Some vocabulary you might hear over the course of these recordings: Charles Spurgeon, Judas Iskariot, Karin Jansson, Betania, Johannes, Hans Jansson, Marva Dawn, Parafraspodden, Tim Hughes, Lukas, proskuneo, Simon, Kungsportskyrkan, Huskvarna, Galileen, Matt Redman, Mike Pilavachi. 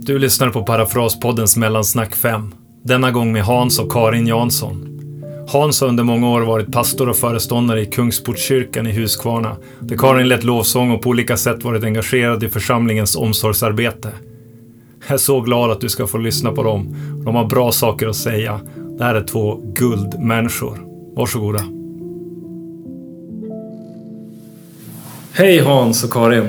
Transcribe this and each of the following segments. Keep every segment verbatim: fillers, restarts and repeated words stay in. Du lyssnar på Parafraspoddens mellansnack fem. Denna gång med Hans och Karin Jansson. Hans har under många år varit pastor och föreståndare i Kungsportskyrkan i Huskvarna, där Karin lett lovsång och på olika sätt varit engagerad i församlingens omsorgsarbete. Jag är så glad att du ska få lyssna på dem. De har bra saker att säga. Det här är två guldmänniskor. Varsågoda. Hej Hans och Karin.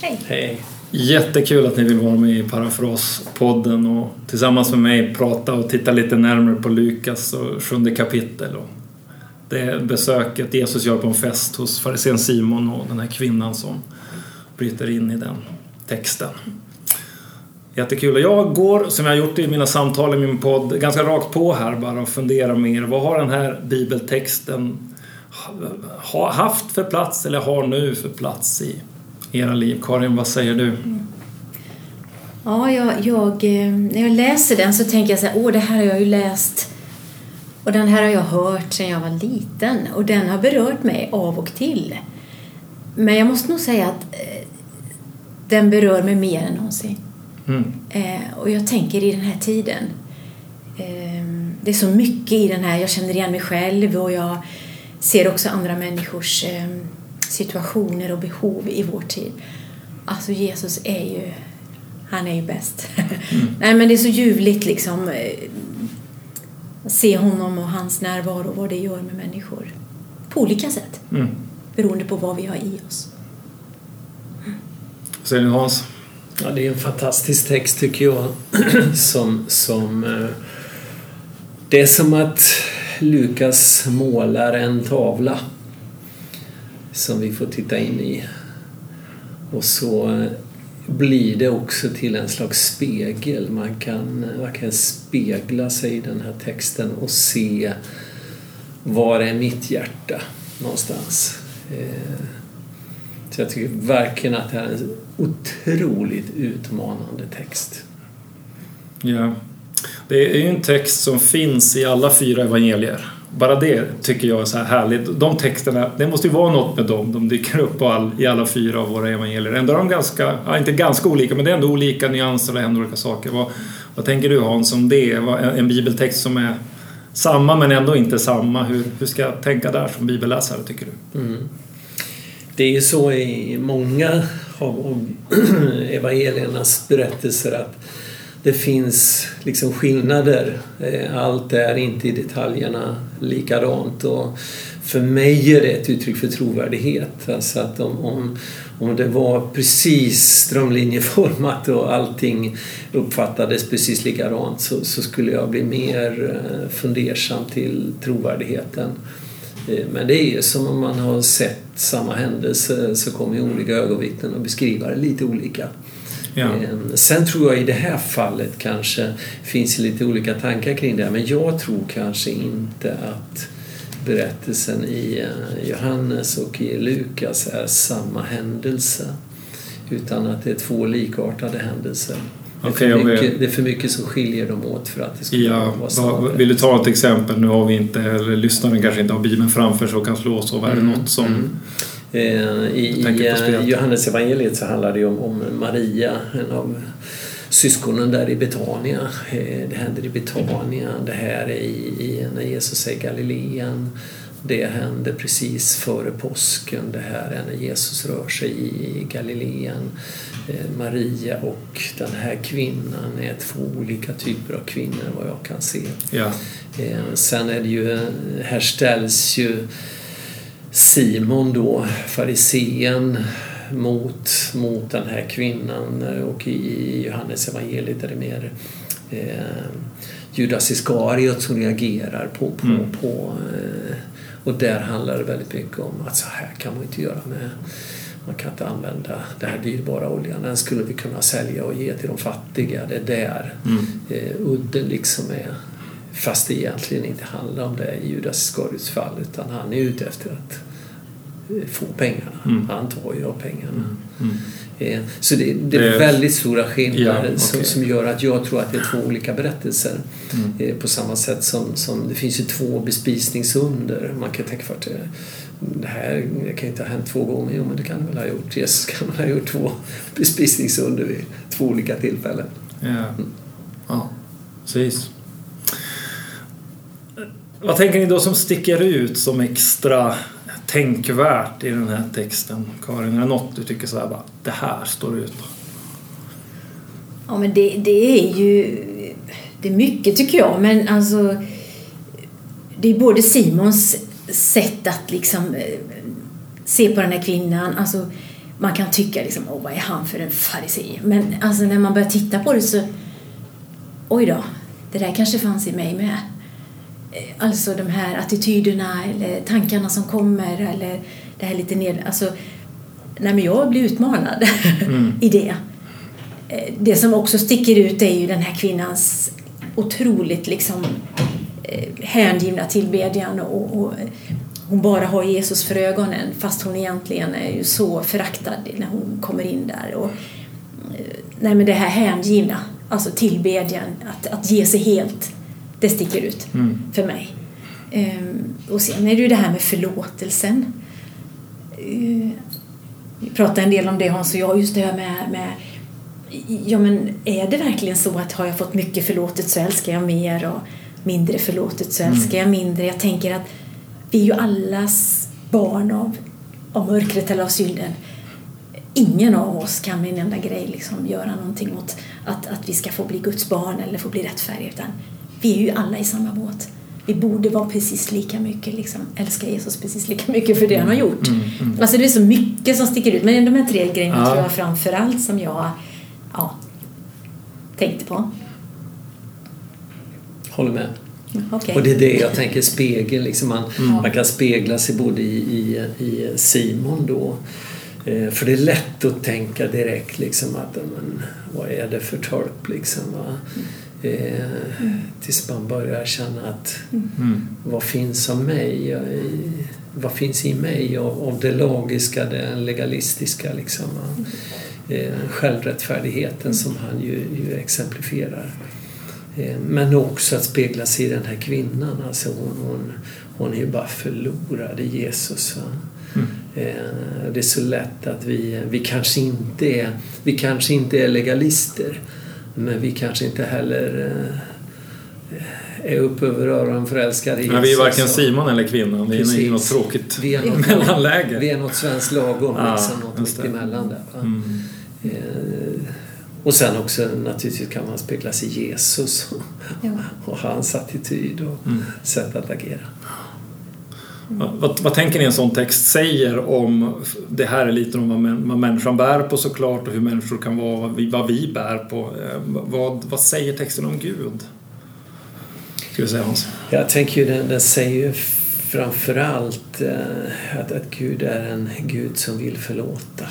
Hej. Hej. Jättekul att ni vill vara med i Parafraspodden och tillsammans med mig prata och titta lite närmare på Lukas och sjunde kapitel. Och det besöket Jesus gör på en fest hos farisén Simon och den här kvinnan som bryter in i den texten. Jättekul. Och jag går, som jag har gjort i mina samtal i min podd, ganska rakt på här bara och funderar mer. Vad har den här bibeltexten haft för plats eller har nu för plats i era liv? Karin, vad säger du? Mm. Ja, jag, jag, när jag läser den så tänker jag så här, åh, det här har jag ju läst och den här har jag hört sedan jag var liten och den har berört mig av och till. Men jag måste nog säga att eh, den berör mig mer än någonsin. Mm. Eh, och jag tänker i den här tiden, eh, det är så mycket i den här, jag känner igen mig själv och jag ser också andra människors eh, situationer och behov i vår tid. Alltså Jesus är ju, han är ju bäst. Mm. Nej, men det är så ljuvligt liksom, att se honom och hans närvaro och vad det gör med människor på olika sätt. Mm. Beroende på vad vi har i oss. Mm. Ser ni Hans? Ja, det är en fantastisk text tycker jag. som, som det är som att Lukas målar en tavla som vi får titta in i. Och så blir det också till en slags spegel. Man kan, man kan spegla sig i den här texten och se var är mitt hjärta någonstans. Så jag tycker verkligen att det här är en otroligt utmanande text. Ja, det är ju en text som finns i alla fyra evangelier. Bara det tycker jag är så här härligt. De texterna, det måste ju vara något med dem. De dyker upp all, i alla fyra av våra evangelier. Ändå är de ganska, ja, inte ganska olika, men det är ändå olika nyanser och ändå olika saker. Vad, vad tänker du Hans om det? En bibeltext som är samma men ändå inte samma. Hur, hur ska jag tänka där som bibelläsare tycker du? Mm. Det är ju så i många av evangeliernas berättelser att det finns liksom skillnader. Allt är inte i detaljerna likadant. Och för mig är det ett uttryck för trovärdighet. Alltså att om, om, om det var precis strömlinjeformat och allting uppfattades precis likadant så, så skulle jag bli mer fundersam till trovärdigheten. Men det är ju som om man har sett samma händelse så kommer ju olika ögonvittnen att beskriva det lite olika. Ja. Sen tror jag i det här fallet kanske finns lite olika tankar kring det här, men jag tror kanske inte att berättelsen i Johannes och i Lukas är samma händelse utan att det är två likartade händelser. Okay, det, är mycket, det är för mycket som skiljer dem åt för att det ska ja, vara samma. Vill du ta ett exempel? Nu har vi inte, eller lyssnaren kanske inte har Bibeln framför så kan slå så. Vad är det något som... Mm. I, i Johannes evangeliet så handlar det ju om, om Maria, en av syskonen där i Betania. Det händer i Betania, det här är i, i, när Jesus är i Galileen, det händer precis före påsken, det här är när Jesus rör sig i Galileen. Maria och den här kvinnan är två olika typer av kvinnor vad jag kan se. Ja. Sen är det ju, här ställs ju Simon då, farisén, mot, mot den här kvinnan och i Johannes evangeliet är det mer eh, Judas Iskariot som reagerar på, på, mm. på eh, och där handlar det väldigt mycket om att så här kan man inte göra med, man kan inte använda den här dyrbara oljan, den skulle vi kunna sälja och ge till de fattiga, det är där mm. eh, udden liksom är. Fast det egentligen inte handlar om det i Judas Iskariots fall utan han är ute efter att får pengarna. Mm. Han tar ju av pengarna. Mm. Mm. Eh, så det, det är väldigt stora skillnader, ja, okay. som, som gör att jag tror att det är två olika berättelser. Mm. Eh, på samma sätt som, som det finns ju två bespisningsunder. Man kan tänka för att det här det kan inte ha hänt två gånger. Jo, men det kan det väl ha gjort. Jesus kan väl ha gjort två bespisningsunder vid två olika tillfällen. Ja, mm. ja precis. Vad tänker ni då som sticker ut som extra tänkvärt i den här texten, Karin? Är det något du tycker så här, bara, det här står ut? Ja, men det, det är ju det är mycket tycker jag, men alltså det är både Simons sätt att liksom se på den här kvinnan, alltså man kan tycka liksom, åh, vad är han för en farisee? Men alltså när man börjar titta på det så, oj då, det där kanske fanns i mig med. Alltså de här attityderna eller tankarna som kommer eller det här lite ned, alltså nej, men jag blir utmanad mm. i det. Det som också sticker ut är ju den här kvinnans otroligt liksom hängivna tillbedjan och, och hon bara har Jesus för ögonen fast hon egentligen är ju så föraktad när hon kommer in där och nej, men det här hängivna, alltså tillbedjan att, att ge sig helt. Det sticker ut mm. för mig. Ehm, och sen är det ju det här med förlåtelsen. Ehm, vi pratade en del om det, Hans och jag, just det här med, med ja, men är det verkligen så att har jag fått mycket förlåtet så älskar jag mer och mindre förlåtet så älskar mm. jag mindre. Jag tänker att vi är ju allas barn av, av mörkret eller av synden. Ingen av oss kan med en enda grej liksom göra någonting åt att, att vi ska få bli Guds barn eller få bli rättfärdiga, utan vi är ju alla i samma båt. Vi borde vara precis lika mycket. Liksom, älskar Jesus precis lika mycket för det han har gjort. Mm, mm. Alltså det är så mycket som sticker ut. Men de här tre grejerna ja. tror jag framförallt som jag ja, tänkte på. Håller med. Okay. Och det är det jag tänker spegel. Liksom man, mm. man kan spegla sig både i, i, i Simon då. Eh, för det är lätt att tänka direkt liksom att men, vad är det för torp liksom va? Mm. Eh, mm. tills man börjar känna att mm. vad finns av mig, vad finns i mig av, av det logiska, det legalistiska liksom, eh, självrättfärdigheten mm. som han ju, ju exemplifierar, eh, men också att spegla sig i den här kvinnan, alltså hon, hon, hon är ju bara förlorad i Jesus, va? Mm. Eh, det är så lätt att vi, vi, kanske inte är, vi kanske inte är legalister. Men vi kanske inte heller eh, är uppe över öronen förälskade i Jesus. Men vi är varken så. Simon eller kvinnan. Vi är något tråkigt vi är något, mellanläge. Vi är något svenskt lagom. Ja, liksom, något mitt emellan där. Mm. Eh, och sen också naturligtvis kan man spegla sig i Jesus. Ja. Och hans attityd och mm. sätt att agera. Mm. Vad, vad tänker ni en sån text säger om det här är lite om vad, män, vad människan bär på såklart och hur människor kan vara, vad vi, vad vi bär på. Vad, vad säger texten om Gud? Ska vi säga Hans? Jag tänker ju den, den säger ju framförallt eh, att, att Gud är en Gud som vill förlåta.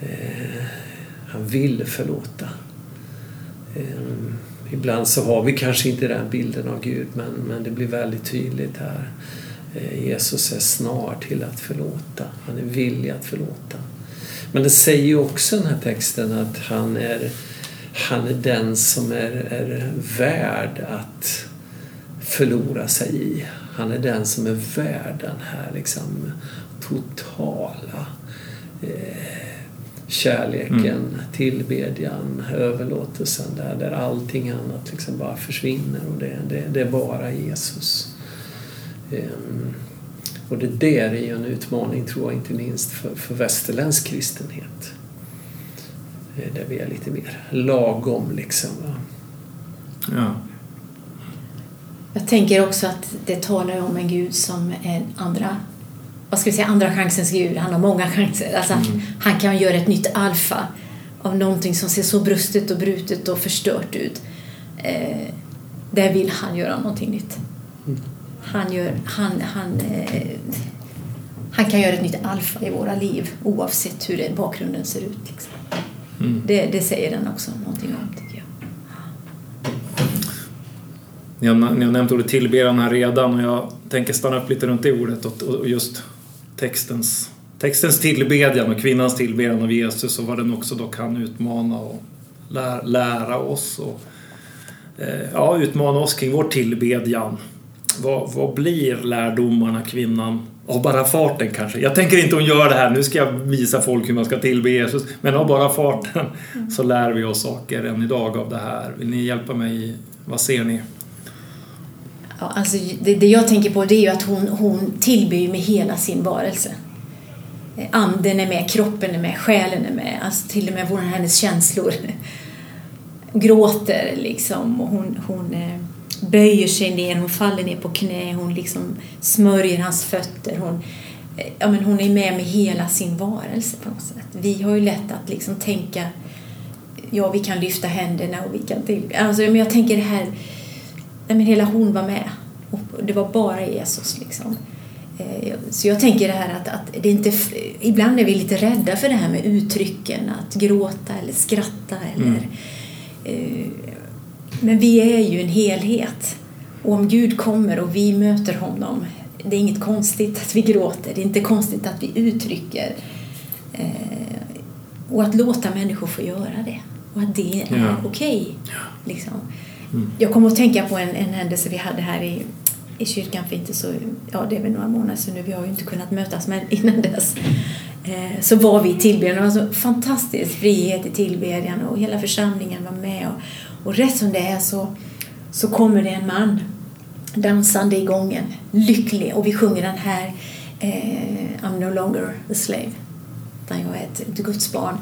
Eh, han vill förlåta. Eh, ibland så har vi kanske inte den bilden av Gud, men, men det blir väldigt tydligt här. Jesus är snar till att förlåta. Han är villig att förlåta. Men det säger ju också den här texten att han är, han är den som är, är värd att förlora sig i. Han är den som är värd den här liksom totala eh, kärleken, mm. tillbedjan, överlåtelsen där, där allting annat liksom bara försvinner och det, det, det är bara Jesus. Ehm, och det där är ju en utmaning tror jag inte minst för, för västerländsk kristenhet. Ehm, där vi är lite mer lagom liksom. Va? Ja. Jag tänker också att det talar om en Gud som är andra vad ska vi säga, andra chansens Gud. Han har många chanser. Alltså, mm. han kan göra ett nytt alfa av någonting som ser så brustet och brutet och förstört ut. Eh, där vill han göra någonting nytt. Mm. Han, gör, han, han, eh, han kan göra ett nytt alfa i våra liv oavsett hur det, bakgrunden ser ut. Liksom. Mm. Det, det säger den också någonting om, tycker jag. Ni har, ni har nämnt ordet tillbedjan här redan och jag tänker stanna upp lite runt det ordet och, och just textens, textens tillbedjan och kvinnans tillbedjan av Jesus, så var den också då kan utmana och lära, lära oss och eh, ja, utmana oss kring vår tillbedjan. Vad, vad blir lärdomarna kvinnan? Av bara farten kanske. Jag tänker inte hon gör det här. Nu ska jag visa folk hur man ska tillbe Jesus. Men av bara farten så lär vi oss saker än idag av det här. Vill ni hjälpa mig? Vad ser ni? Ja, alltså det, det jag tänker på det är ju att hon, hon tillber med hela sin varelse. Anden är med, kroppen är med, själen är med. Alltså till och med våra hennes känslor. Gråter liksom. Och hon... hon böjer sig ner, hon faller ner på knä, hon liksom smörjer hans fötter, hon, ja men hon är med med hela sin varelse på något sätt. Vi har ju lätt att liksom tänka, ja vi kan lyfta händerna och vi kan till, alltså men jag tänker det här, nej men hela hon var med och det var bara Jesus liksom. Så jag tänker det här att, att det inte, ibland är vi lite rädda för det här med uttrycken, att gråta eller skratta eller mm. Men vi är ju en helhet. Och om Gud kommer och vi möter honom, det är inget konstigt att vi gråter. Det är inte konstigt att vi uttrycker. Eh, och att låta människor få göra det. Och att det är ja. okej. Liksom. Mm. Jag kommer att tänka på en, en händelse vi hade här i, i kyrkan för inte så... Ja, det är väl några månader sedan nu. Vi har ju inte kunnat mötas, men innan dess eh, så var vi i tillbedjan. Det var så fantastisk frihet i tillbedjan. Och hela församlingen var med och... Och rätt som det är så, så kommer det en man dansande i gången, lycklig. Och vi sjunger den här eh, I'm no longer a slave. Utan jag är ett, ett Guds barn.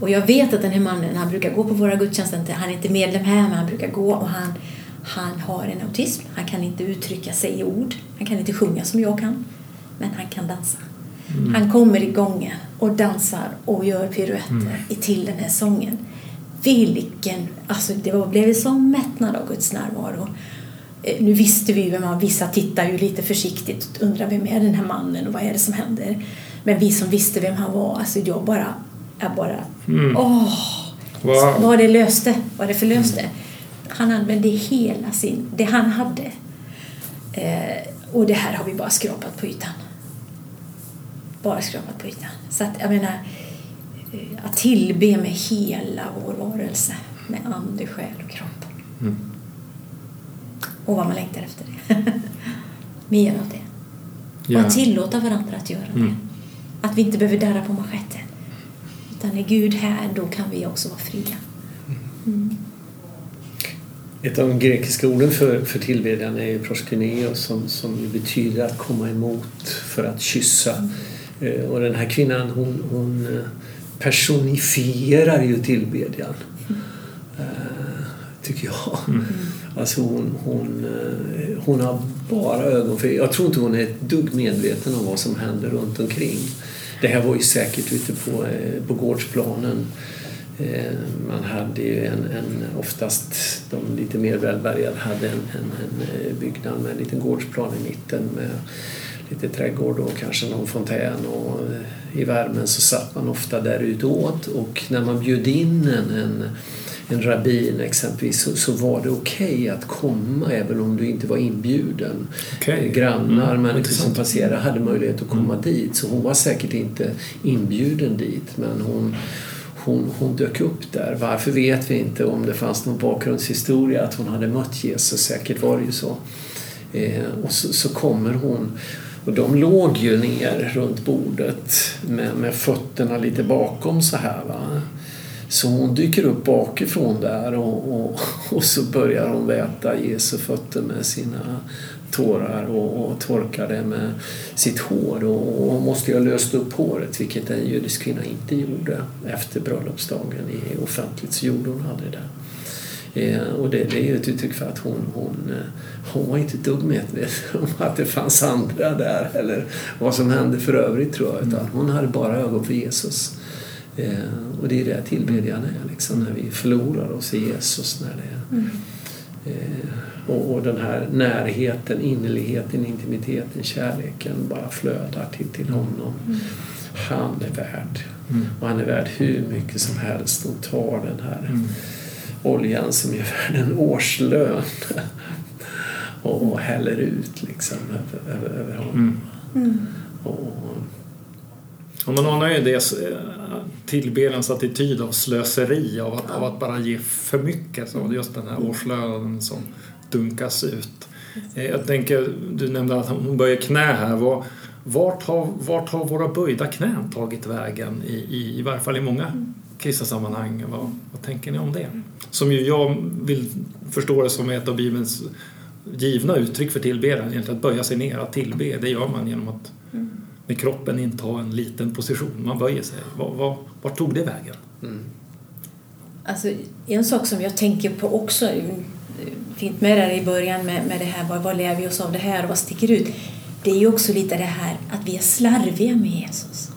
Och jag vet att den här mannen, han brukar gå på våra gudstjänster. Han är inte medlem här, men han brukar gå. Och han, han har en autism. Han kan inte uttrycka sig i ord. Han kan inte sjunga som jag kan. Men han kan dansa. Mm. Han kommer i gången och dansar och gör piruetter mm. till den här sången. Vilken, alltså det var, blev som mättnad av Guds närvaro. Nu visste vi ju vem man, vissa tittar ju lite försiktigt och undrar vem är den här mannen och vad är det som händer. Men vi som visste vem han var, alltså jag bara, jag bara, mm. åh, wow. vad det löste, vad det förlöste. Mm. Han använde hela sin, det han hade. Eh, och det här har vi bara skrapat på ytan. Bara skrapat på ytan. Så att jag menar... Att tillbe med hela vår varelse. Med ande, själ och kropp. Mm. Och vad man längtar efter det. Mer av det. Yeah. Och att tillåta varandra att göra mm. det. Att vi inte behöver darra på manschetten. Utan är Gud här, då kan vi också vara fria. Mm. Ett av de grekiska orden för, för tillbedjan är ju proskuneo. Som, som betyder att komma emot för att kyssa. Mm. Och den här kvinnan, hon... hon personifierar ju tillbedjan mm. uh, tycker jag mm. alltså hon, hon, hon har bara ögon för, jag tror inte hon är ett dugg medveten om vad som händer runt omkring. Det här var ju säkert ute på, på gårdsplanen. Uh, man hade ju en, en oftast de lite mer välbärgade hade en, en, en byggnad med en liten gårdsplan i mitten med lite trädgård och kanske någon fontän, och i värmen så satt man ofta där utåt, och när man bjöd in en, en, en rabbin exempelvis så, så var det okej okay att komma även om du inte var inbjuden. Okay. Grannar, mm. människor som passerade hade möjlighet att komma mm. dit, så hon var säkert inte inbjuden dit, men hon Hon, hon dök upp där. Varför vet vi inte, om det fanns någon bakgrundshistoria att hon hade mött Jesus, säkert var det ju så. Eh, och så, så kommer hon, och de låg ju ner runt bordet med, med fötterna lite bakom så här va. Så hon dyker upp bakifrån där och, och, och så börjar hon väta Jesu fötter med sina tårar och, och torkar det med sitt hår, och, och måste ju ha löst upp håret, vilket en judisk kvinna inte gjorde efter bröllopsdagen i offentligt, så gjorde hon hade det. Eh, och det, det är ju ett uttryck för att hon, hon, hon var inte dugg medveten om att det fanns andra där eller vad som hände för övrigt, tror jag, utan hon hade bara ögon för Jesus. Eh, och det är det tillbedjan är liksom, när vi förlorar oss i Jesus, när det mm. eh, och, och den här närheten, innerligheten, intimiteten, kärleken bara flödar till, till honom. Mm. Han är värd mm. och han är värd hur mycket som helst. Hon tar den här mm. oljan som är värd en årslön och häller ut liksom över, över, över honom. Mm. Mm. Och man anar ju det, tillbedjans attityd av slöseri, av att, av att bara ge för mycket, så just den här årslönen som dunkas ut. Jag tänker, du nämnde att hon böjer knä här. Var, vart, har, vart har våra böjda knän tagit vägen i, i, i varje fall i många kristna sammanhang? Vad, vad tänker ni om det? Som ju jag vill förstå det som ett av Bibelns givna uttryck för tillbedjan, egentligen att böja sig ner, att tillbe. Det gör man genom att med kroppen inte ha en liten position, man böjer sig. Vad, vad, vart tog det vägen? Mm. Alltså, en sak som jag tänker på också, fint med det i början med, med det här, vad, vad lever vi oss av det här och vad sticker ut, det är ju också lite det här att vi är slarviga med Jesus.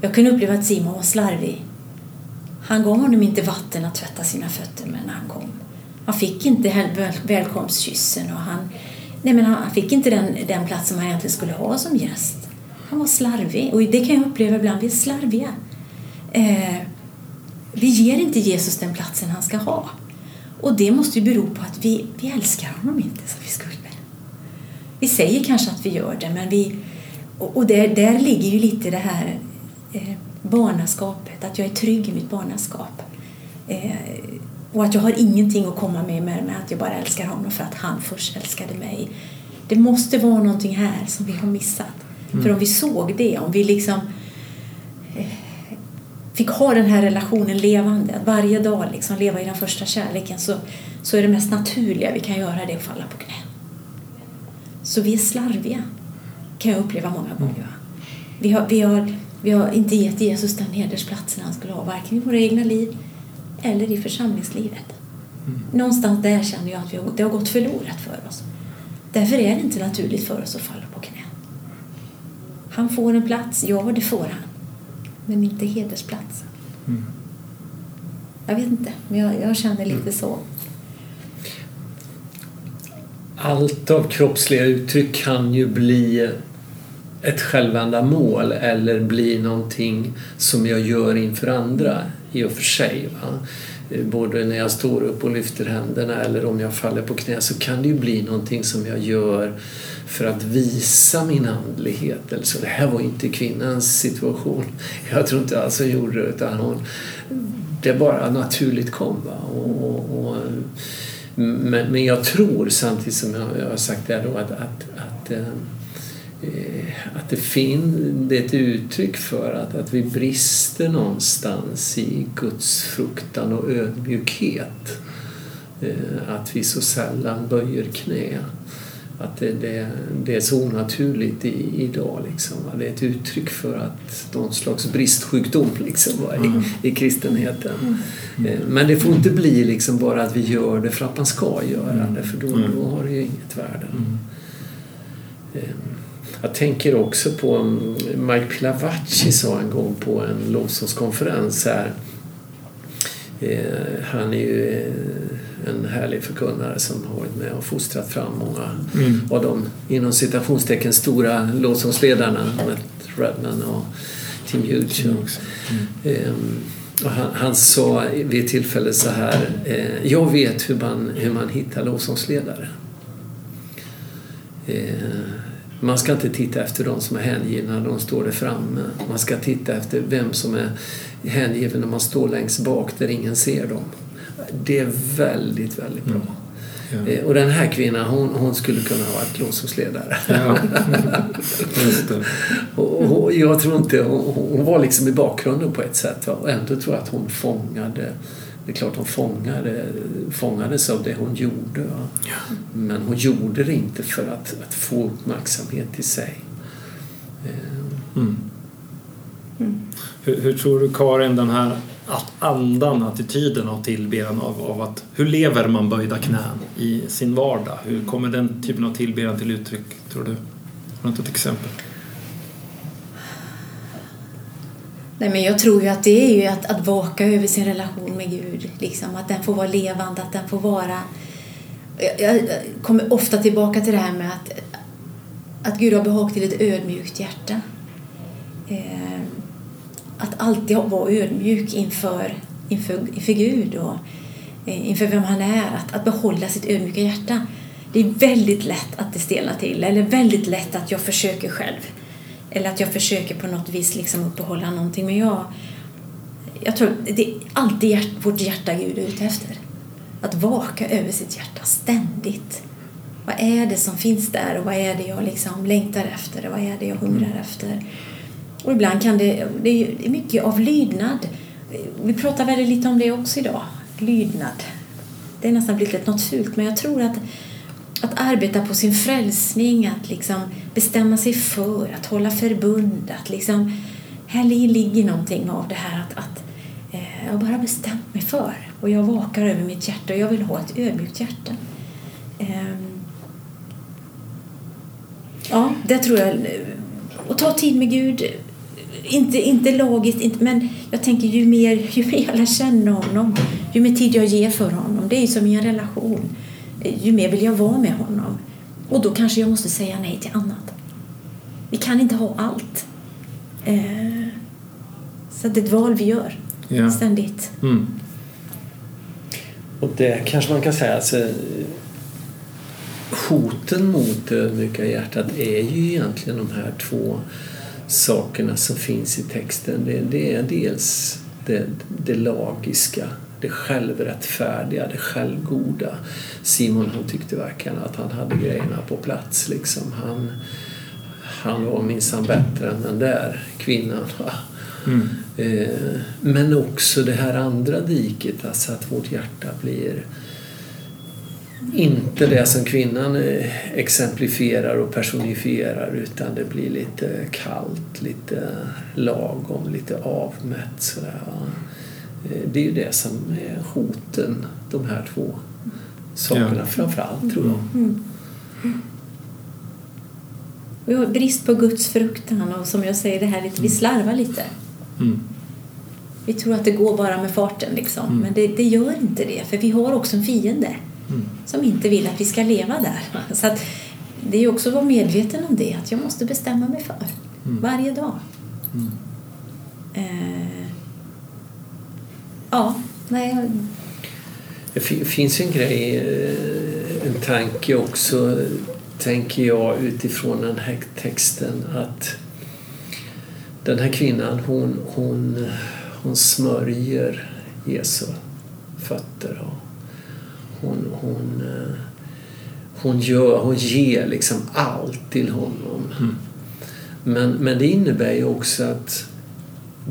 Jag kunde uppleva att Simon var slarvig. Han gav honom inte vatten att tvätta sina fötter med när han kom. Han fick inte välkomstkyssen och han, nej men han fick inte den, den plats som han egentligen skulle ha som gäst. Han var slarvig, och det kan jag uppleva ibland, vi är slarviga. Eh, vi ger inte Jesus den platsen han ska ha. Och det måste ju bero på att vi, vi älskar honom inte som vi skulle. Vi säger kanske att vi gör det, men vi... Och, och där, där ligger ju lite det här eh, barnaskapet, att jag är trygg i mitt barnaskap. Eh, och att jag har ingenting att komma med med att jag bara älskar honom för att han först älskade mig. Det måste vara någonting här som vi har missat. Mm. För om vi såg det, om vi liksom eh, fick ha den här relationen levande, att varje dag liksom leva i den första kärleken, så, så är det mest naturliga vi kan göra det att falla på knä. Så vi är slarviga, kan jag uppleva många gånger. Vi har, vi har, vi har inte gett Jesus den hedersplatsen han skulle ha, varken i våra egna liv eller i församlingslivet. Mm. Någonstans där känner jag att vi har, det har gått förlorat för oss. Därför är det inte naturligt för oss att falla på knä. Han får en plats, ja det får han. Men inte hedersplats. Mm. Jag vet inte, men jag, jag känner lite mm. så. Allt av kroppsliga uttryck kan ju bli ett självändamål eller bli någonting som jag gör inför andra i och för sig. Va? Både när jag står upp och lyfter händerna eller om jag faller på knä, så kan det ju bli någonting som jag gör för att visa min andlighet. Alltså, det här var inte kvinnans situation. Jag tror inte alls hon gjorde det, utan hon, det bara naturligt kom. Va? Och, och, och, men, men jag tror samtidigt som jag, jag har sagt det då, att, att, att, eh, att det, fin, det är ett uttryck för att, att vi brister någonstans i Guds fruktan och ödmjukhet. Eh, att vi så sällan böjer knä. Att det, det, det är så onaturligt i, idag. Liksom, det är ett uttryck för att någon slags bristsjukdom liksom, mm. i, i kristenheten. Mm. Men det får inte bli liksom bara att vi gör det för att man ska göra mm. det. För då, mm. då har det ju inget värde. Mm. Jag tänker också på Mike Pilavachi sa en gång på en lovsångskonferens här. Han är ju en härlig förkunnare som har varit med och fostrat fram många mm. av de inom citationstecken stora lovsångsledarna, Matt Redman och Tim Hughes. Mm. Mm. Han, han sa vid ett tillfälle så här: eh, jag vet hur man, hur man hittar lovsångsledare. Eh, man ska inte titta efter de som är hängivna när de står där framme. Man ska titta efter vem som är hängiven när man står längst bak där ingen ser dem. Det är väldigt, väldigt bra. Mm. Ja. Och den här kvinnan, hon, hon skulle kunna ha varit lovsångsledare. Ja. Just det. och, och jag tror inte, hon, hon var liksom i bakgrunden på ett sätt. Va? Och ändå tror jag att hon fångade, det är klart hon fångade, fångades av det hon gjorde. Ja. Men hon gjorde det inte för att, att få uppmärksamhet till sig. Mm. Mm. Hur, hur tror du, Karin, den här att andan, attityden av tillbedjan av, av att hur lever man böjda knän i sin vardag? Hur kommer den typen av tillbedjan till uttryck, tror du? Har du ett exempel? Nej, men jag tror ju att det är ju att, att vaka över sin relation med Gud. Liksom, att den får vara levande, att den får vara... Jag, jag kommer ofta tillbaka till det här med att, att Gud har behag till ett ödmjukt hjärta. Eh... Att alltid vara ödmjuk inför, inför, inför Gud och eh, inför vem han är. Att, att behålla sitt ödmjuka hjärta. Det är väldigt lätt att det stelnar till. Eller väldigt lätt att jag försöker själv. eller att jag försöker på något vis liksom uppehålla någonting, men jag jag tror det är alltid hjärt, vårt hjärta Gud är ute efter, att vaka över sitt hjärta ständigt. Vad är det som finns där och vad är det jag liksom längtar efter och vad är det jag hungrar mm. efter? Och ibland kan det, det är mycket av lydnad. Vi pratar väldigt lite om det också idag. Lydnad. Det är nästan blivit något fult, men jag tror att att arbeta på sin frälsning, att liksom bestämma sig för, att hålla förbund, att liksom här ligger någonting av det här att, att eh, jag bara bestämt mig för och jag vakar över mitt hjärta och jag vill ha ett ödmjukt hjärta. Eh, ja, det tror jag. Och ta tid med Gud, inte, inte logiskt, inte, men jag tänker ju mer, ju mer jag lär känna honom, ju mer tid jag ger för honom, det är ju som i en relation, ju mer vill jag vara med honom, och då kanske jag måste säga nej till annat. Vi kan inte ha allt, eh, så det är ett val vi gör ja. ständigt mm. och det kanske man kan säga så, hoten mot mycket hjärtat är ju egentligen de här två sakerna som finns i texten. Det, det är dels det, det lagiska, det självrättfärdiga, det självgoda. Simon, han tyckte verkligen att han hade grejerna på plats. Liksom. Han, han var minsann bättre än den där kvinnan. Mm. Eh, men också det här andra diket, alltså att vårt hjärta blir inte det som kvinnan exemplifierar och personifierar, utan det blir lite kallt, lite lagom, lite avmätt sådär. Det är ju det som är hoten, de här två sakerna ja. framförallt tror jag. Mm. Mm. Vi har brist på Guds fruktan, och som jag säger det här lite, vi slarvar lite. Mm. Vi tror att det går bara med farten liksom, mm. men det, det gör inte det, för vi har också en fiende. Mm. Som inte vill att vi ska leva där. Så att det är också att vara medveten om det, att jag måste bestämma mig för mm. varje dag. Mm. Eh, ja, nej. Det finns ju en grej, en tanke också, tänker jag, utifrån den här texten, att den här kvinnan, hon, hon, hon smörjer Jesu fötter. Ja. Hon, hon, hon, gör, hon ger liksom allt till honom. Mm. Men, men det innebär ju också att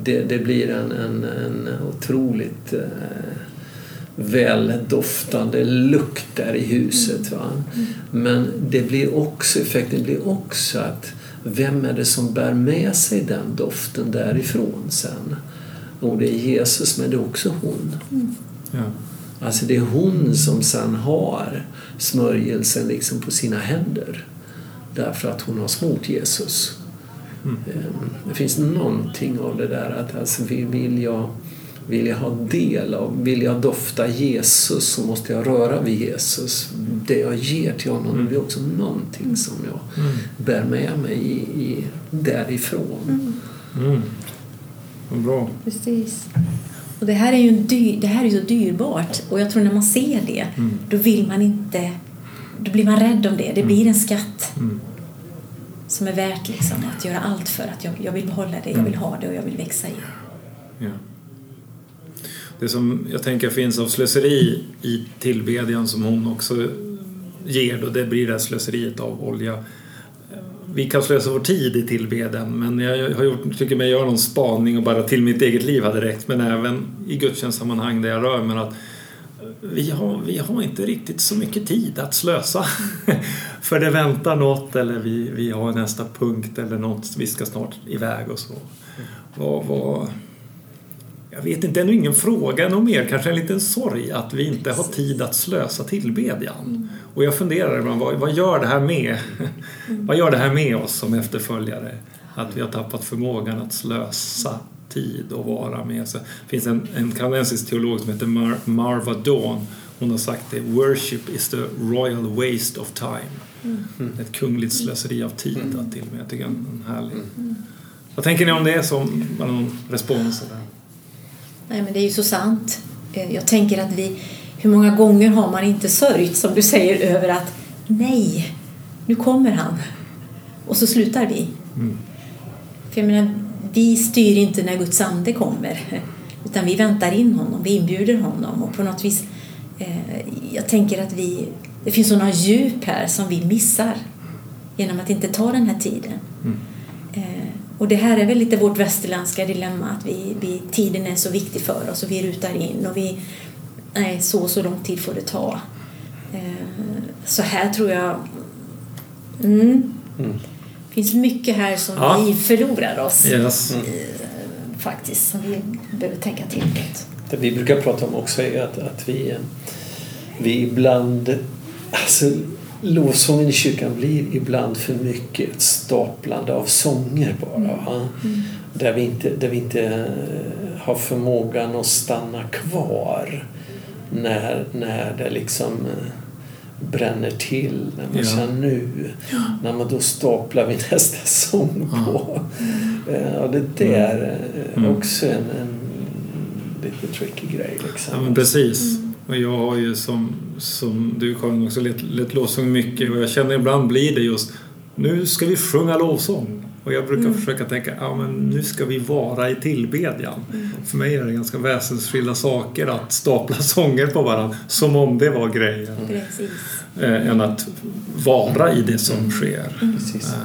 det, det blir en, en, en otroligt eh, väldoftande lukt där i huset. Va? Mm. Men det blir också, effekten blir också att vem är det som bär med sig den doften därifrån sen? Och det är Jesus, men det är också hon. Mm. Ja. Alltså det är hon som sen har smörjelsen liksom på sina händer. Därför att hon har smort Jesus. Mm. Det finns någonting av det där att alltså vill jag, vill jag ha del av, vill jag dofta Jesus, så måste jag röra vid Jesus. Det jag ger till honom mm. det är också någonting som jag mm. bär med mig i, i, därifrån. Mm. Mm. Vad bra. Precis. Och det här är ju en dyr, det här är så dyrbart, och jag tror när man ser det mm. då vill man inte, då blir man rädd om det. Det mm. blir en skatt mm. som är värt liksom att göra allt för, att jag, jag vill behålla det, jag vill ha det och jag vill växa i. Ja. Det som jag tänker finns av slöseri i tillbedjan som hon också ger, då det blir det här slöseriet av olja. Vi kan slösa vår tid i tillbeden, men jag har gjort, tycker mig göra någon spaning och bara till mitt eget liv här direkt, men även i gudstjänstsammanhang där jag rör mig, att vi har, vi har inte riktigt så mycket tid att slösa för det väntar något, eller vi, vi har nästa punkt eller något, vi ska snart iväg och så. Vad, vad, jag vet inte, ännu ingen fråga, någon mer, kanske en liten sorg att vi inte har tid att slösa tillbedjan. Och jag funderar ibland, vad, vad gör det här med mm. vad gör det här med oss som efterföljare, att vi har tappat förmågan att slösa tid och vara med. Så finns en, en kanadensisk teolog som heter Mar- Marva Dawn. Hon har sagt det: worship is the royal waste of time. Mm. Ett kungligt slöseri av tid mm. till med. Jag tycker en härlig. Mm. Vad tänker ni om det är som någon respons eller? Nej, men det är ju så sant. Jag tänker att vi, hur många gånger har man inte sörjt, som du säger, över att nej, nu kommer han. Och så slutar vi. Mm. För jag menar, vi styr inte när Guds ande kommer, utan vi väntar in honom, vi inbjuder honom. Och på något vis, eh, jag tänker att vi, det finns sådana djup här som vi missar genom att inte ta den här tiden. Mm. Eh, och det här är väl lite vårt västerländska dilemma, att vi, vi, tiden är så viktig för oss och vi rutar in och vi, nej, så så lång tid får det ta. Eh, så här tror jag, mm, mm. finns mycket här som ja. vi förlorar oss yes. mm. faktiskt, som vi behöver tänka till. Det vi brukar prata om också är att, att vi, vi ibland, alltså lovsången i kyrkan blir ibland för mycket ett staplande av sånger bara, mm. där vi inte, där vi inte har förmågan att stanna kvar när, när det liksom bränner till, när man ja. känner nu ja. när man då staplar vi nästa sång på ja. och det där mm. är också en, en lite tricky grej liksom. Ja, men precis, mm. och jag har ju som, som du sjöng också lett, lett lovsång mycket, och jag känner ibland blir det just nu ska vi sjunga lovsång, och jag brukar mm. försöka tänka ja, men nu ska vi vara i tillbedjan. Mm. För mig är det ganska väsensskilda saker att stapla sånger på varandra som om det var grejen. Precis. Äh, än att vara i det som sker. Mm. Precis. Äh.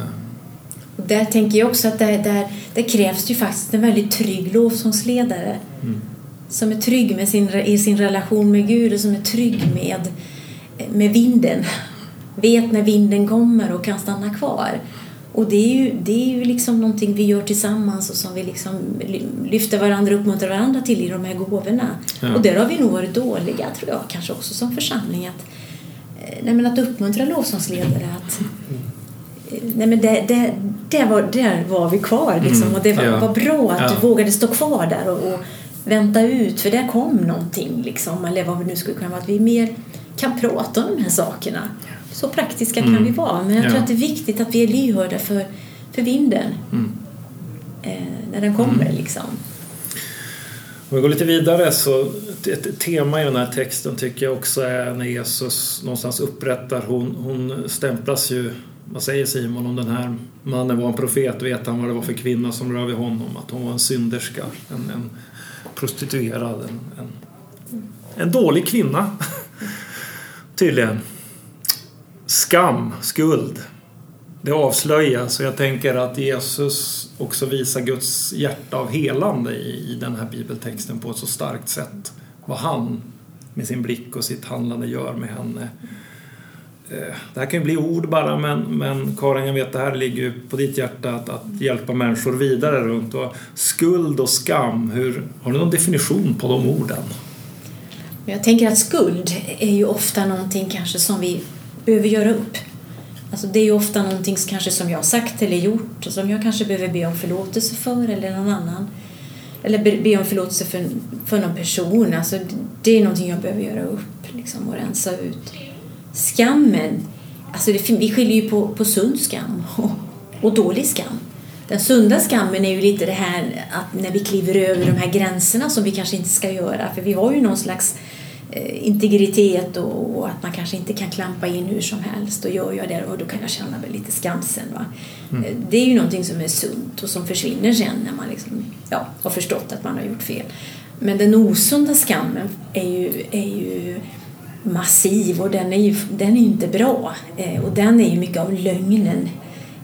Och där tänker jag också att där, där, där krävs ju faktiskt en väldigt trygg lovsångsledare. Mm. Som är trygg med sin, i sin relation med Gud, och som är trygg med, med vinden. Vet när vinden kommer och kan stanna kvar. Och det är ju, det är ju liksom någonting vi gör tillsammans, och som vi liksom lyfter varandra och uppmuntrar varandra till i de här gåvorna. Ja. Och där har vi nog varit dåliga, tror jag, kanske också som församling, att, nej men att uppmuntra lovsångsledare att nej men det, det, det var, där var vi kvar liksom, mm. och det var, ja. var bra att ja. du vågade stå kvar där och, och vänta ut, för där kom någonting liksom, eller vad vi nu skulle kunna vara, att vi mer kan prata om de här sakerna. Så praktiska kan mm. vi vara. Men jag tror ja. att det är viktigt att vi är lyhörda för, för vinden. Mm. Eh, när den kommer mm. liksom. Om vi går lite vidare, så ett tema i den här texten tycker jag också är när Jesus någonstans upprättar. Hon, hon stämplas ju, vad säger Simon om den här mannen var en profet, vet han vad det var för kvinna som rör vid honom. Att hon var en synderska, en, en prostituerad, en, en, en dålig kvinna. Tydligen. Skam, skuld, det avslöjas, och jag tänker att Jesus också visar Guds hjärta av helande i den här bibeltexten på ett så starkt sätt. Vad han med sin blick och sitt handlande gör med henne. Det här kan ju bli ord bara, men, men Karin, jag vet det här ligger ju på ditt hjärta att, att hjälpa människor vidare runt. Och skuld och skam, hur, har du någon definition på de orden? Jag tänker att skuld är ju ofta någonting kanske som vi behöver göra upp. Alltså det är ju ofta någonting kanske som jag har sagt eller gjort, som jag kanske behöver be om förlåtelse för, eller någon annan, eller be om förlåtelse för, för någon person. Alltså det är någonting jag behöver göra upp liksom, och rensa ut. Skammen, alltså det, vi skiljer ju på, på sund skam och, och dålig skam. Den sunda skammen är ju lite det här att när vi kliver över de här gränserna som vi kanske inte ska göra, för vi har ju någon slags integritet, och att man kanske inte kan klampa in hur som helst, och gör jag det och då kan jag känna mig lite skamsen, va? Mm. Det är ju någonting som är sunt och som försvinner sen när man liksom, ja, har förstått att man har gjort fel. Men den osunda skammen är ju, är ju massiv, och den är ju den är inte bra, och den är ju mycket av lögnen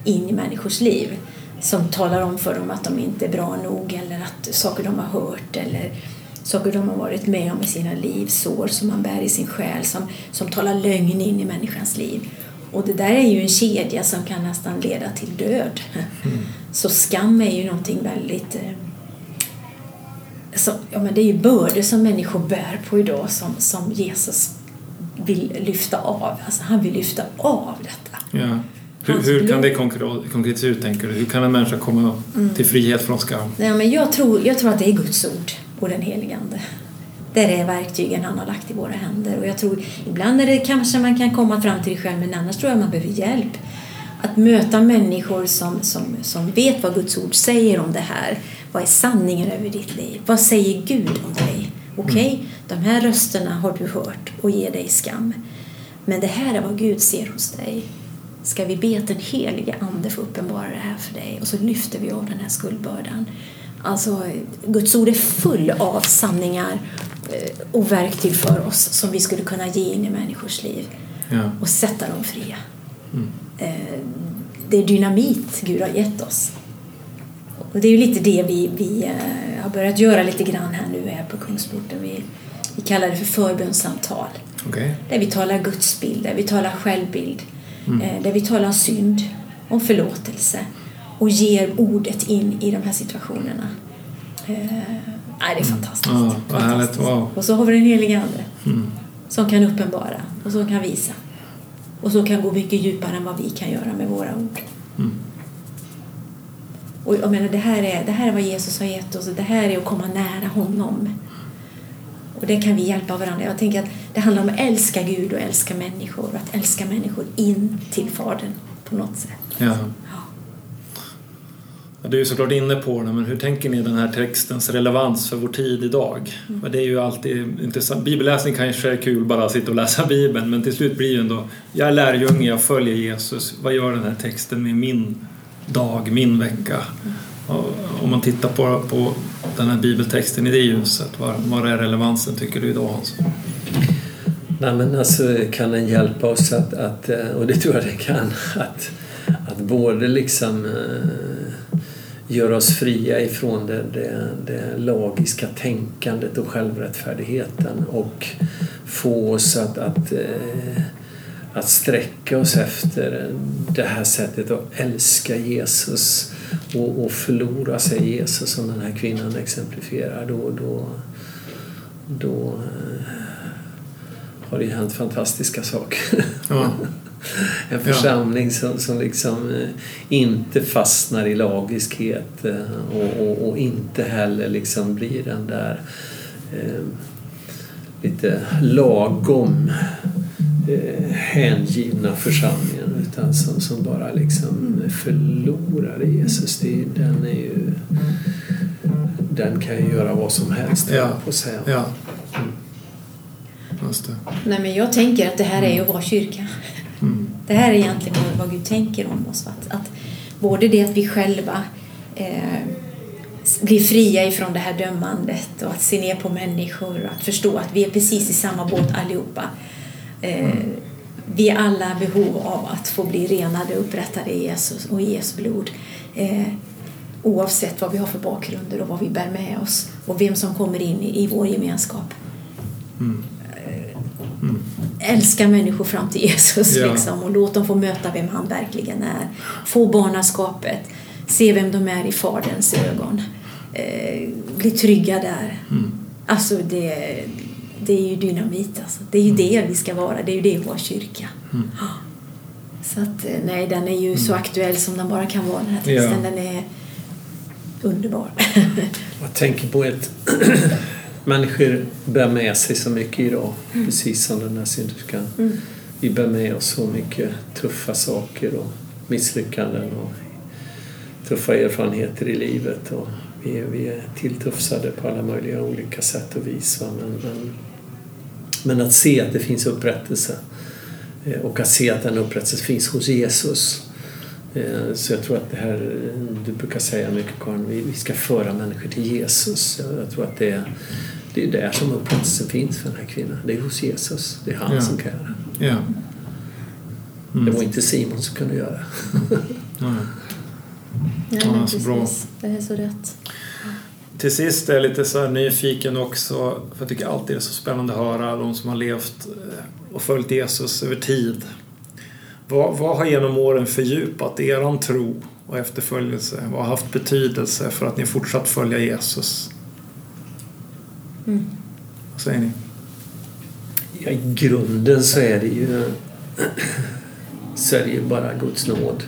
in i människors liv som talar om för dem att de inte är bra nog, eller att saker de har hört, eller saker de har varit med om i sina liv, sår som man bär i sin själ, som, som talar lögn in i människans liv. Och det där är ju en kedja som kan nästan leda till död. Mm. Så skam är ju någonting väldigt, så, ja, men det är ju bördor som människor bär på idag, som, som Jesus vill lyfta av. Alltså han vill lyfta av detta. Ja. Hur, hur kan det konkret ut, tänker du? Hur kan en människa komma mm. till frihet från skam? Ja, men jag tror, jag tror att det är Guds ord och den helige Ande. Det är verktygen han har lagt i våra händer. Och jag tror ibland är det kanske man kan komma fram till det själv, men annars tror jag man behöver hjälp. Att möta människor som, som, som vet vad Guds ord säger om det här. Vad är sanningen över ditt liv? Vad säger Gud om dig? Okej, okay? De här rösterna har du hört och ger dig skam. Men det här är vad Gud ser hos dig. ska vi be den helige ande få uppenbara det här för dig. Och så lyfter vi av den här skuldbördan. Alltså, Guds ord är full av sanningar och verktyg för oss som vi skulle kunna ge in i människors liv. Ja. Och sätta dem fria. Mm. Det är dynamit Gud har gett oss. Och det är ju lite det vi, vi har börjat göra lite grann här nu här på Kungsporten. Vi, vi kallar det för förbundssamtal. Okay. Där vi talar gudsbild, där vi talar självbild. Mm. Där vi talar synd, om förlåtelse. Och ger ordet in i de här situationerna. Eh, det är fantastiskt. Mm. Ja, vad fantastiskt. Wow. Och så har vi den heliga ande. Mm. Som kan uppenbara. Och som kan visa. Och som kan gå mycket djupare än vad vi kan göra med våra ord. Mm. Och jag menar, det här är, det här är vad Jesus har gett oss. Det här är att komma nära honom. Och det kan vi hjälpa varandra. Jag tänker att det handlar om att älska Gud och älska människor. Och att älska människor in till Fadern på något sätt. Ja. Ja, du är såklart inne på det, men hur tänker ni den här textens relevans för vår tid idag? Mm. Det är ju alltid intressant. Bibelläsning kanske är kul, bara sitta och läsa Bibeln. Men till slut blir ju ändå, jag är lärjunge, jag följer Jesus. Vad gör den här texten med min dag, min vecka? Om man tittar på, på den här bibeltexten i det ljuset, vad är relevansen tycker du idag, Hans? Nej, men alltså, kan den hjälpa oss att, att, och det tror jag det kan, att, att både liksom göra oss fria ifrån det, det, det logiska tänkandet och självrättfärdigheten, och få oss att, att att sträcka oss efter det här sättet att älska Jesus och, och förlora sig Jesus, som den här kvinnan exemplifierar. Då, då, då har det hänt fantastiska saker. Ja. En församling som, som liksom inte fastnar i lagiskhet och, och, och inte heller liksom blir den där eh, lite lagom Eh, hängivna församlingen, utan som, som bara liksom förlorar Jesus. Det, den är ju, den kan ju göra vad som helst. Ja. På säga. Ja. Mm. Just det. Nej, men jag tänker att det här är ju vår kyrka. Mm. Det här är egentligen vad Gud tänker om oss. Att, att både det att vi själva eh, blir fria ifrån det här dömandet och att se ner på människor och att förstå att vi är precis i samma båt allihopa. Mm. Vi är alla behov av att få bli renade och upprättade i Jesus och i Jesu blod, eh, oavsett vad vi har för bakgrunder och vad vi bär med oss och vem som kommer in i, i vår gemenskap. Mm. Mm. Älska människor fram till Jesus, ja. Liksom, och låt dem få möta vem han verkligen är, få barnaskapet, se vem de är i Faderns ögon, eh, bli trygga där. Mm. Alltså det Det är ju dynamit, alltså. Det är ju det vi ska vara. Det är ju det i vår kyrka. Mm. Så att, nej, den är ju mm. så aktuell som den bara kan vara, den här texten. Ja. Den är underbar. Jag tänker på ett människor bär med sig så mycket idag. Mm. Precis som den här synderskan. Mm. Vi bär med oss så mycket tuffa saker och misslyckanden och tuffa erfarenheter i livet, och Vi är, vi är tilltufsade på alla möjliga olika sätt och vis. Men, men, men att se att det finns upprättelse, och att se att den upprättelse finns hos Jesus. Så jag tror att det här, du brukar säga mycket, Karin, vi, vi ska föra människor till Jesus. Jag tror att det är, det är där som upprättelsen finns för den här kvinnan. Det är hos Jesus, det är han, ja, som kan göra. Ja. Mm. Det var inte Simon som kunde göra. Ja. Ja, ja, så bra. Det är så rätt. Till sist är jag lite så här nyfiken också, för jag tycker alltid det är så spännande att höra de som har levt och följt Jesus över tid. Vad, vad har genom åren fördjupat er tro och efterföljelse? Vad har haft betydelse för att ni fortsatt följer Jesus? Mm. Vad säger ni? Ja, i grunden så är det ju så är det ju bara Guds nåd.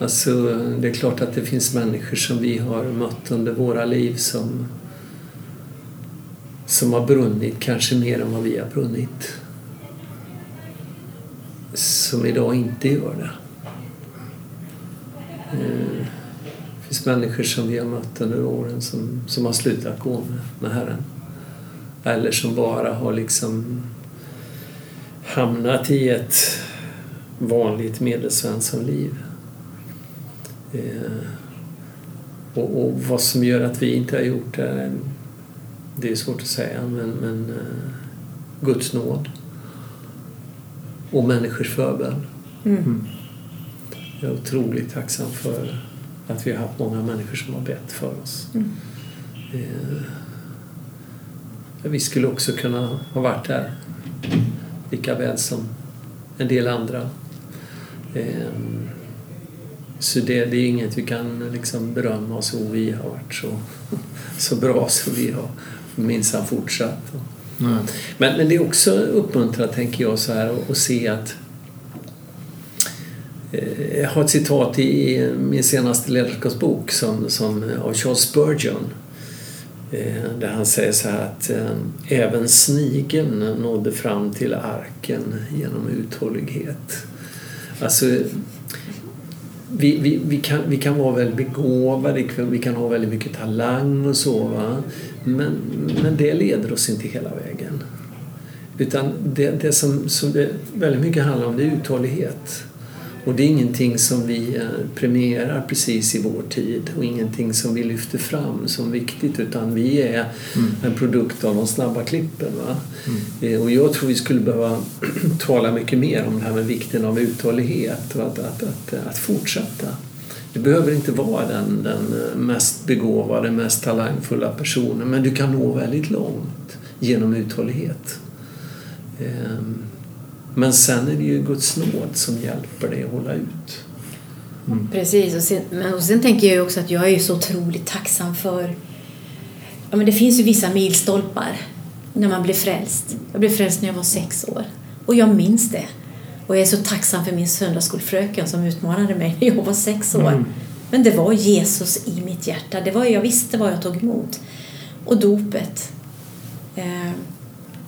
Alltså, det är klart att det finns människor som vi har mött under våra liv som, som har brunnit kanske mer än vad vi har brunnit. Som idag inte gör det. Det finns människor som vi har mött under åren som, som har slutat gå med, med Herren. Eller som bara har liksom hamnat i ett vanligt medelsvenssonliv. Eh, och, och vad som gör att vi inte har gjort det, det är svårt att säga, men, men eh, Guds nåd och människors förbön. Mm. Jag är otroligt tacksam för att vi har haft många människor som har bett för oss. Mm. Eh, vi skulle också kunna ha varit där lika väl som en del andra. Eh, så det, det är inget vi kan liksom berömma oss och vi har varit så, så bra som vi har minsann fortsatt. Mm. Men, men det är också uppmuntra, tänker jag, så här, och, och se att jag har ett citat i min senaste ledarskapsbok som, som, av Charles Spurgeon, där han säger så här att även snigeln nådde fram till arken genom uthållighet. Alltså vi, vi, vi, kan, vi kan vara väldigt begåvade, vi kan ha väldigt mycket talang och så, va? Men, men det leder oss inte hela vägen, utan det, det som, som det väldigt mycket handlar om, det är uthållighet. Och det är ingenting som vi premierar precis i vår tid och ingenting som vi lyfter fram som viktigt, utan vi är mm. en produkt av de snabba klippen. Va? Mm. Och jag tror vi skulle behöva tala mycket mer om det här med vikten av uthållighet och att, att, att, att fortsätta. Du behöver inte vara den, den mest begåvade, mest talangfulla personen, men du kan nå väldigt långt genom uthållighet. Ehm. Men sen är det ju Guds nåd som hjälper dig att hålla ut. Mm. Precis. Och sen, men, och sen tänker jag ju också att jag är ju så otroligt tacksam för... Ja, men det finns ju vissa milstolpar när man blir frälst. Jag blev frälst när jag var sex år. Och jag minns det. Och jag är så tacksam för min söndagsskolfröken som utmanade mig när jag var sex år. Mm. Men det var Jesus i mitt hjärta. Det var, jag visste vad jag tog emot. Och dopet. Eh,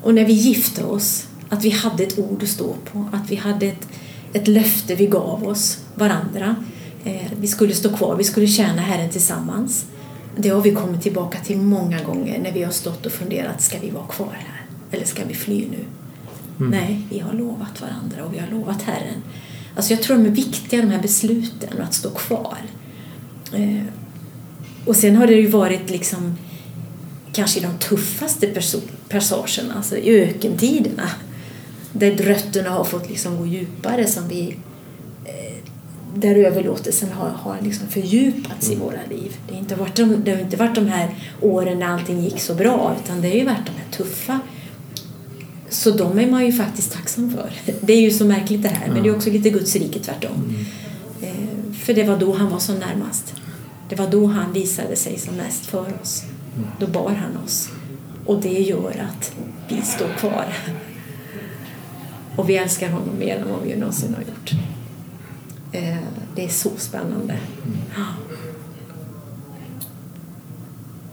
och när vi gifte oss... Att vi hade ett ord att stå på. Att vi hade ett, ett löfte vi gav oss varandra. Eh, vi skulle stå kvar. Vi skulle tjäna Herren tillsammans. Det har vi kommit tillbaka till många gånger. När vi har stått och funderat. Ska vi vara kvar här? Eller ska vi fly nu? Mm. Nej, vi har lovat varandra. Och vi har lovat Herren. Alltså jag tror de är viktiga, de här besluten. Att stå kvar. Eh, och sen har det ju varit liksom. Kanske de tuffaste perso- passagerna. Alltså ökentiderna. Där rötterna har fått liksom gå djupare, som vi, där överlåtelsen har, har liksom fördjupats i våra liv. Det har inte varit de, det har inte varit de här åren när allting gick så bra, utan det har ju varit de här tuffa. Så de är man ju faktiskt tacksam för. Det är ju så märkligt det här, men det är också lite Guds rike tvärtom. Mm. För det var då han var som närmast. Det var då han visade sig som mest för oss. Då bar han oss. Och det gör att vi står kvar. Och vi älskar honom mer än vad vi någonsin har gjort. Det är så spännande.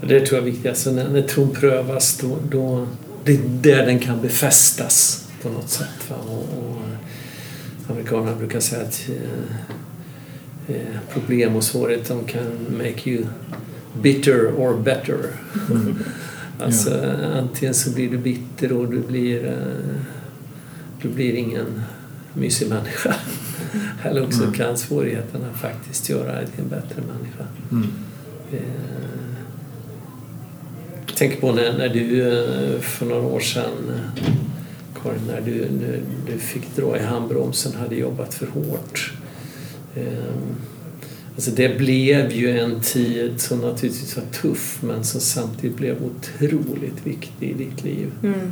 Det tror jag är viktigt. Alltså när, när tron prövas, då, då, det är där den kan befästas på något sätt. Och, och amerikanerna brukar säga att eh, problem och svårigheter kan make you bitter or better. Alltså ja. Antingen så blir du bitter och du blir... Eh, Du blir ingen mysig människa. Eller också mm. kan svårigheterna faktiskt göra dig en bättre människa. Mm. Jag tänker på när, när du för några år sedan, Karin, när du, när du fick dra i handbromsen, hade jobbat för hårt. Alltså det blev ju en tid som naturligtvis var tuff, men som samtidigt blev otroligt viktig i ditt liv. Mm.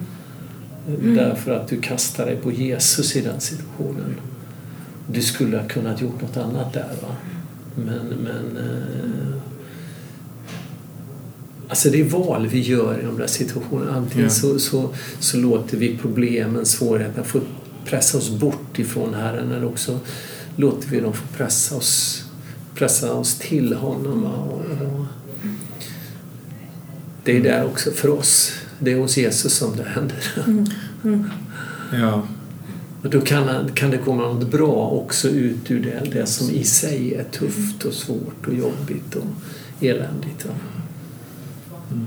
Mm. Därför att du kastar dig på Jesus i den situationen. Du skulle ha kunnat gjort något annat där, va? Men, men eh, alltså det är val vi gör i de där situationerna. Antingen mm. så, så, så låter vi problemen, svårigheterna få pressa oss bort ifrån Herren, eller också låter vi dem få pressa oss, pressa oss till honom. Och, och. Det är där också för oss. Det är hos Jesus som det händer. Mm. Mm. Ja. Och då kan, kan det komma något bra också ut ur det, det som i sig är tufft och svårt och jobbigt och eländigt. Ja. Mm.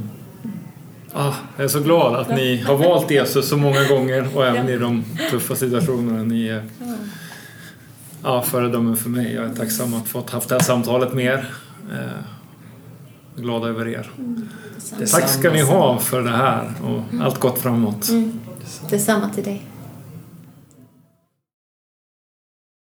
Ah, jag är så glad att ni har valt Jesus så många gånger och även i de tuffa situationerna ni är ja, föredömen för mig. Jag är tacksam att få haft det här samtalet med er. Eh, glad över er. Mm, Tack ska ni ha för det här och mm. allt gott framåt. Mm. Detsamma till dig.